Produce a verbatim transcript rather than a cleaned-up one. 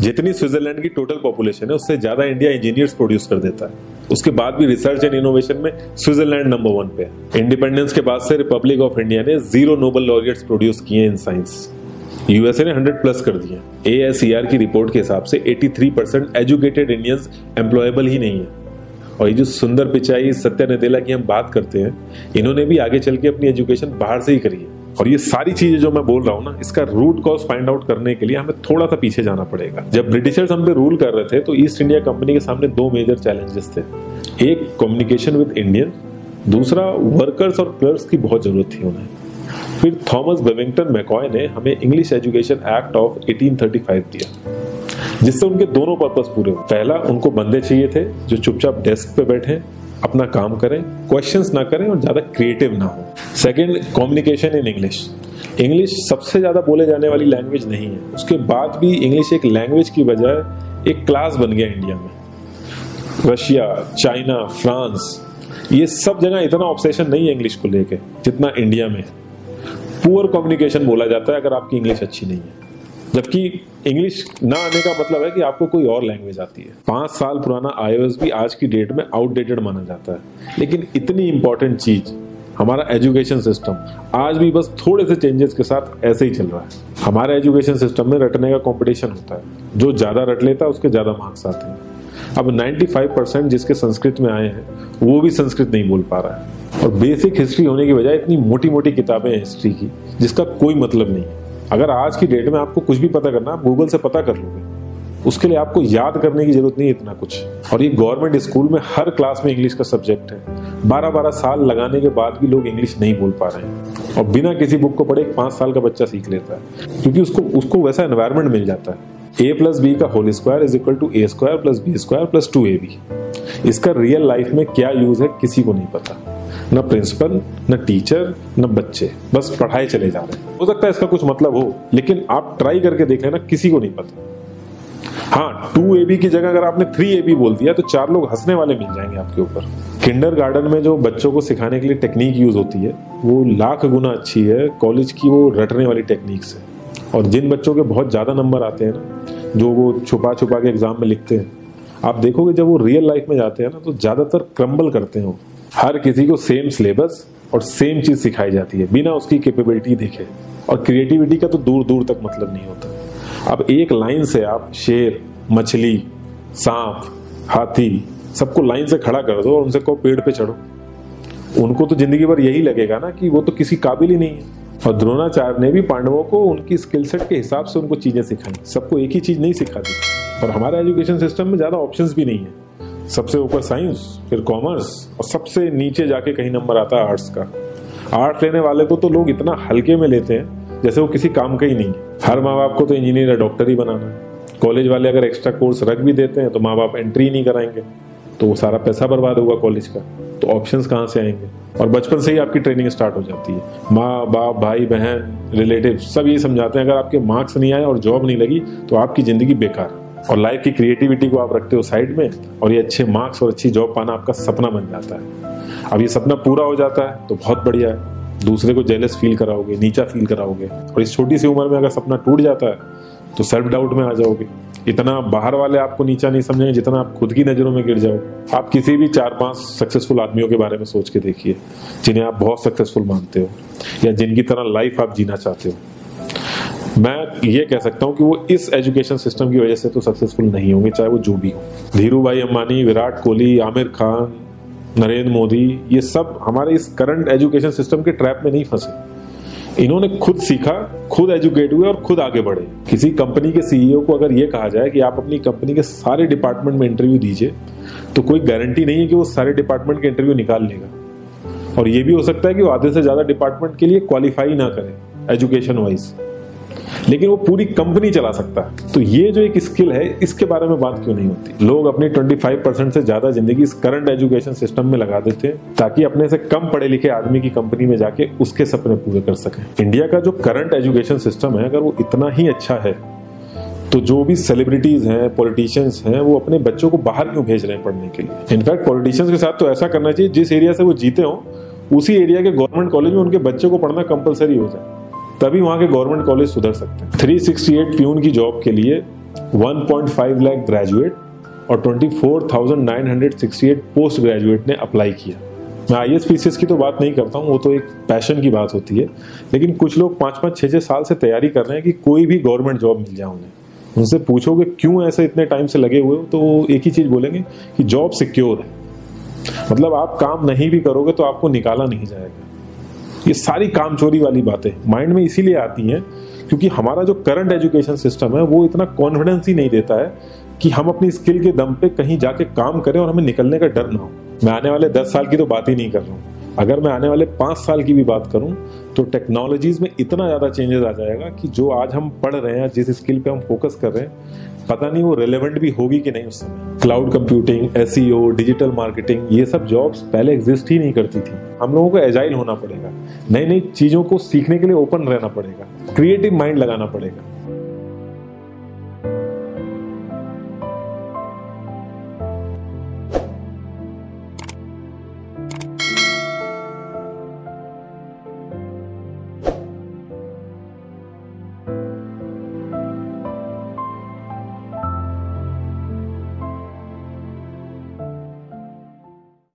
जितनी स्विट्जरलैंड की total population है उससे ज्यादा इंडिया इंजीनियर्स प्रोड्यूस कर देता है। उसके बाद भी रिसर्च एंड इनोवेशन में स्विट्जरलैंड नंबर वन पे है। इंडिपेंडेंस के बाद से रिपब्लिक ऑफ इंडिया ने जीरो नोबेल लॉरियट्स प्रोड्यूस किए इन साइंस। यूएसए ने हंड्रेड प्लस कर दिए। एएसईआर की रिपोर्ट के हिसाब से तिरासी परसेंट एजुकेटेड इंडियंस एम्प्लॉयबल ही नहीं है। और ये जो सुंदर पिचाई, सत्या नडेला की हम बात करते हैं, इन्होंने भी आगे चल के अपनी एजुकेशन बाहर से ही करी है। और ये सारी चीजें जो मैं बोल रहा हूँ ना, इसका रूट कॉज फाइंड आउट करने के लिए हमें थोड़ा सा पीछे जाना पड़ेगा। जब ब्रिटिशर्स हम पे रूल कर रहे थे तो ईस्ट इंडिया कंपनी के सामने दो मेजर चैलेंजेस थे, एक कम्युनिकेशन विद इंडियन, दूसरा वर्कर्स और क्लर्क्स की बहुत जरूरत थी उन्हें। फिर थॉमस बेविंगटन मैकॉय ने हमें इंग्लिश एजुकेशन एक्ट ऑफ अठारह सौ पैंतीस दिया, जिससे उनके दोनों पर्पस पूरे हुए। पहला, उनको बंदे चाहिए थे जो चुपचाप डेस्क पे बैठे, अपना काम करें, क्वेश्चंस ना करें और ज्यादा क्रिएटिव ना हो। Second, communication in English. English सबसे ज्यादा बोले जाने वाली लैंग्वेज नहीं है, उसके बाद भी इंग्लिश एक लैंग्वेज की बजाय एक क्लास बन गया इंडिया में। रशिया, चाइना, फ्रांस, ये सब जगह इतना ऑब्सेशन नहीं है इंग्लिश को लेके जितना इंडिया में। पुअर कम्युनिकेशन बोला जाता है अगर आपकी इंग्लिश अच्छी नहीं है, जबकि इंग्लिश ना आने का मतलब है कि आपको कोई और लैंग्वेज आती है। पांच साल पुराना आईओएस भी आज की डेट में आउटडेटेड माना जाता है, लेकिन इतनी इंपॉर्टेंट चीज हमारा एजुकेशन सिस्टम आज भी बस थोड़े से चेंजेस के साथ ऐसे ही चल रहा है। हमारे एजुकेशन सिस्टम में रटने का कंपटीशन होता है, जो ज्यादा रट लेता है उसके ज्यादा मार्क्स आते हैं। अब पचानवे परसेंट जिसके संस्कृत में आए हैं वो भी संस्कृत नहीं बोल पा रहा है। और बेसिक हिस्ट्री होने की बजाय इतनी मोटी मोटी किताबें हैं हिस्ट्री की, जिसका कोई मतलब नहीं है। अगर आज की डेट में आपको कुछ भी पता करना, आप गूगल से पता कर लोगे, उसके लिए आपको याद करने की जरूरत नहीं है इतना कुछ। और ये गवर्नमेंट स्कूल में हर क्लास में इंग्लिश का सब्जेक्ट है। बारह बारह साल लगाने के बाद भी लोग इंग्लिश नहीं बोल पा रहे हैं, और बिना किसी बुक को पढ़े एक पाँच साल का बच्चा सीख लेता है, क्योंकि उसको उसको वैसा एनवायरनमेंट मिल जाता है। ए प्लस बी का whole square is equal to A square plus B square plus two A B. इसका रियल लाइफ में क्या यूज है किसी को नहीं पता, ना प्रिंसिपल, ना टीचर, ना बच्चे, बस पढ़ाई चले जा रहे हैं। हो सकता है इसका कुछ मतलब हो, लेकिन आप ट्राई करके देख लेना, किसी को नहीं पता। हाँ, टू ए बी की जगह अगर आपने थ्री ए बी बोल दिया तो चार लोग हंसने वाले मिल जाएंगे आपके ऊपर। किंडरगार्टन में जो बच्चों को सिखाने के लिए टेक्निक यूज होती है वो लाख गुना अच्छी है कॉलेज की वो रटने वाली टेक्निक से। और जिन बच्चों के बहुत ज्यादा नंबर आते हैं ना, जो वो छुपा छुपा के एग्जाम में लिखते हैं, आप देखोगे जब वो रियल लाइफ में जाते हैं ना तो ज्यादातर क्रम्बल करते हैं। हर किसी को सेम सिलेबस और सेम चीज सिखाई जाती है बिना उसकी कैपेबिलिटी देखे, और क्रिएटिविटी का तो दूर दूर तक मतलब नहीं होता। अब एक लाइन से आप शेर, मछली, सांप, हाथी सबको लाइन से खड़ा कर दो और उनसे कहो पेड़ पे चढ़ो, उनको तो जिंदगी भर यही लगेगा ना कि वो तो किसी काबिल ही नहीं है। और द्रोणाचार्य ने भी पांडवों को उनकी स्किल सेट के हिसाब से उनको चीजें सिखाई, सबको एक ही चीज नहीं सिखा दी। और हमारे एजुकेशन सिस्टम में ज्यादा ऑप्शंस भी नहीं है, सबसे ऊपर साइंस, फिर कॉमर्स, और सबसे नीचे जाके कहीं नंबर आता है आर्ट्स का। आर्ट लेने वाले को तो लोग इतना हल्के में लेते हैं जैसे वो किसी काम का ही नहीं है। हर माँ बाप को तो इंजीनियर या डॉक्टर ही बनाना है। कॉलेज वाले अगर एक्स्ट्रा कोर्स रख भी देते हैं तो माँ बाप एंट्री नहीं कराएंगे, तो वो सारा पैसा बर्बाद होगा कॉलेज का, तो ऑप्शंस कहाँ से आएंगे। और बचपन से ही आपकी ट्रेनिंग स्टार्ट हो जाती है। माँ बाप, भाई बहन, रिलेटिव सब ये समझाते हैं अगर आपके मार्क्स नहीं आए और जॉब नहीं लगी तो आपकी जिंदगी बेकार। और लाइफ की क्रिएटिविटी को आप रखते हो साइड में, और ये अच्छे मार्क्स और अच्छी जॉब पाना आपका सपना बन जाता है। अब ये सपना पूरा हो जाता है तो बहुत बढ़िया है, दूसरे को जेलस फील कराओगे, नीचा फील कराओगे। और इस छोटी सी उम्र में अगर सपना टूट जाता है तो सेल्फ डाउट में आ जाओगे। इतना बाहर वाले आपको नीचा नहीं समझेंगे जितना आप खुद की नजरों में गिर जाओगे। आप किसी भी चार पांच सक्सेसफुल आदमियों के बारे में सोच के देखिए जिन्हें आप बहुत सक्सेसफुल मानते हो या जिनकी तरह लाइफ आप जीना चाहते हो। मैं ये कह सकता हूँ कि वो इस एजुकेशन सिस्टम की वजह से तो सक्सेसफुल नहीं होंगे, चाहे वो जो भी हो। धीरूभाई अंबानी, विराट कोहली, आमिर खान, नरेंद्र मोदी, ये सब हमारे इस करंट एजुकेशन सिस्टम के ट्रैप में नहीं फंसे। इन्होंने खुद सीखा, खुद एजुकेट हुए और खुद आगे बढ़े। किसी कंपनी के सीईओ को अगर ये कहा जाए कि आप अपनी कंपनी के सारे डिपार्टमेंट में इंटरव्यू दीजिए, तो कोई गारंटी नहीं है कि वो सारे डिपार्टमेंट के इंटरव्यू निकाल लेगा। और ये भी हो सकता है कि वो आधे से ज्यादा डिपार्टमेंट के लिए क्वालिफाई ना करे एजुकेशन वाइज, लेकिन वो पूरी कंपनी चला सकता है। तो ये जो एक स्किल है, इसके बारे में बात क्यों नहीं होती। लोग अपनी पच्चीस परसेंट से ज्यादा जिंदगी इस करंट एजुकेशन सिस्टम में लगा देते हैं ताकि अपने से कम पढ़े लिखे आदमी की कंपनी में जाके उसके सपने पूरे कर सकें। इंडिया का जो करंट एजुकेशन सिस्टम है अगर वो इतना ही अच्छा है तो जो भी सेलिब्रिटीज हैं, पॉलिटिशियंस हैं, वो अपने बच्चों को बाहर क्यों भेज रहे हैं पढ़ने के लिए। इनफैक्ट पॉलिटिशियंस के साथ तो ऐसा करना चाहिए जिस एरिया से वो जीते हों उसी एरिया के गवर्नमेंट कॉलेज में उनके बच्चों को पढ़ना कंपलसरी हो जाए, तभी वहाँ के गवर्नमेंट कॉलेज सुधर सकते हैं। तीन सौ अड़सठ प्यून की जॉब के लिए one point five lakh graduate और चौबीस हज़ार नौ सौ अड़सठ पोस्ट ग्रेजुएट ने अप्लाई किया। मैं I S P C S की तो बात नहीं करता हूँ, वो तो एक पैशन की बात होती है, लेकिन कुछ लोग पाँच पाँच छः छः साल से तैयारी कर रहे हैं कि कोई भी गवर्नमेंट जॉब मिल जाए उन्हें। उनसे पूछोगे क्यों ऐसे इतने टाइम से लगे हुए हो, तो वो एक ही चीज़ बोलेंगे कि जॉब सिक्योर है, मतलब आप काम नहीं भी करोगे तो आपको निकाला नहीं जाएगा। ये सारी कामचोरी वाली बातें माइंड में इसीलिए आती हैं क्योंकि हमारा जो करंट एजुकेशन सिस्टम है वो इतना कॉन्फिडेंस ही नहीं देता है कि हम अपनी स्किल के दम पे कहीं जाके काम करें और हमें निकलने का डर ना हो। मैं आने वाले दस साल की तो बात ही नहीं कर रहा हूँ, अगर मैं आने वाले पाँच साल की भी बात करूँ तो टेक्नोलॉजीज़ में इतना ज़्यादा चेंजेस आ जाएगा कि जो आज हम पढ़ रहे हैं, जिस स्किल पे हम फोकस कर रहे हैं, पता नहीं वो रेलेवेंट भी होगी कि नहीं उस समय। Cloud computing, SEO, digital marketing, ये सब जॉब्स पहले एग्जिस्ट ही नहीं करती थी। हम लोगों को एजाइल होना पड़ेगा, नई नई चीज़ों को सीखने के लिए ओपन रहना पड़ेगा, क्रिएटिव माइंड लगाना पड़ेगा।